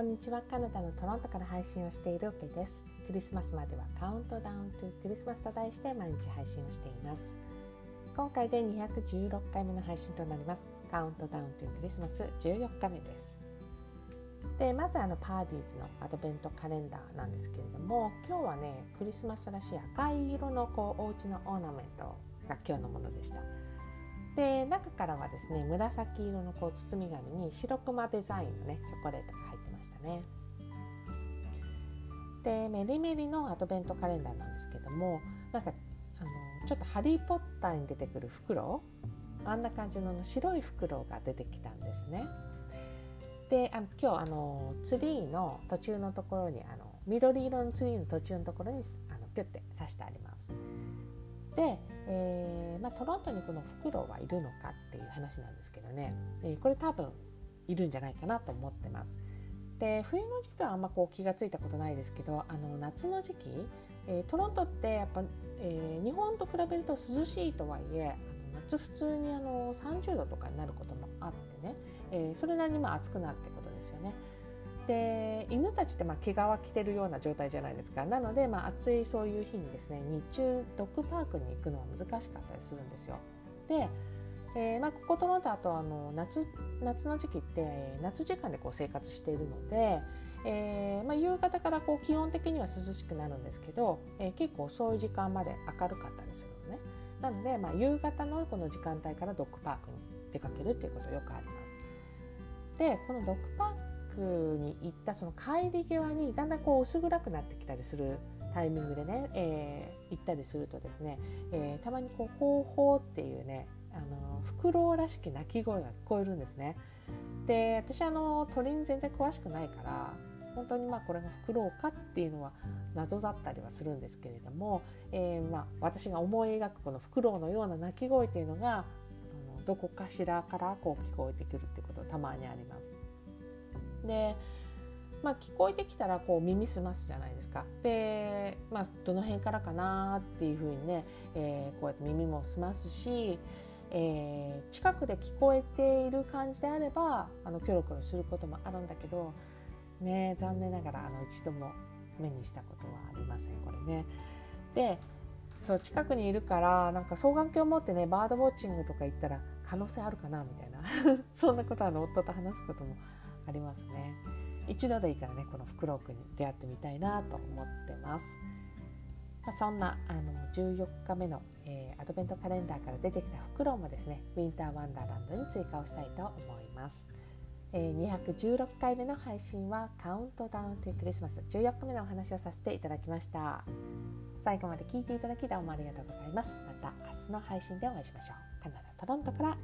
こんにちは。カナダのトロントから配信をしているオケです。クリスマスまではカウントダウントゥクリスマスと題して毎日配信をしています。今回で216回目の配信となります。カウントダウントゥクリスマス14日目です。でまずパーディーズのアドベントカレンダーなんですけれども、今日はねクリスマスらしい赤い色のお家のオーナメントが今日のものでした。で中からはですね紫色の包み紙に白熊デザインのねチョコレートが入ってましたね。でメリメリのアドベントカレンダーなんですけども、なんかちょっとハリーポッターに出てくる袋、あんな感じの白い袋が出てきたんですね。で今日ツリーの途中のところに緑色のツリーの途中のところにピュッて刺してあります。でトロントにこのフクロウはいるのかっていう話なんですけどね、これ多分いるんじゃないかなと思ってます。で冬の時期とはあんま気がついたことないですけど、夏の時期、トロントってやっぱ、日本と比べると涼しいとはいえ夏普通に30度とかになることもあってね、それなりに暑くなるってことですよね。で犬たちって毛皮着てるような状態じゃないですか。なので、暑いそういう日にですね日中ドッグパークに行くのは難しかったりするんですよ。で、ここトロントあと夏の時期って夏時間で生活しているので、夕方から基本的には涼しくなるんですけど、結構そういう時間まで明るかったりするのね。なので、夕方のこの時間帯からドッグパークに出かけるっていうことよくあります。でこのドッグパークに行ったその帰り際にだんだん薄暗くなってきたりするタイミングでね、行ったりするとですね、たまにホーホーっていうねフクロウらしき鳴き声が聞こえるんですね。で私鳥に全然詳しくないから本当にこれがフクロウかっていうのは謎だったりはするんですけれども、私が思い描くこのフクロウのような鳴き声というのがどこかしらから聞こえてくるってことたまにあります。で聞こえてきたら耳すますじゃないですか。で、どの辺からかなっていうふうにね、こうやって耳もすますし、近くで聞こえている感じであればキョロキョロすることもあるんだけど、ね、残念ながら一度も目にしたことはありませんこれね。でそう近くにいるからなんか双眼鏡を持ってねバードウォッチングとか行ったら可能性あるかなみたいなそんなことは夫と話すこともありますね。一度でいいからねこのフクロウくんに出会ってみたいなと思ってます。そんな14日目の、アドベントカレンダーから出てきたフクロウもですねウィンターワンダーランドに追加をしたいと思います。216回目の配信はカウントダウントゥクリスマス14日目のお話をさせていただきました。最後まで聞いていただきどうもありがとうございます。また明日の配信でお会いしましょう。カナダ・トロントから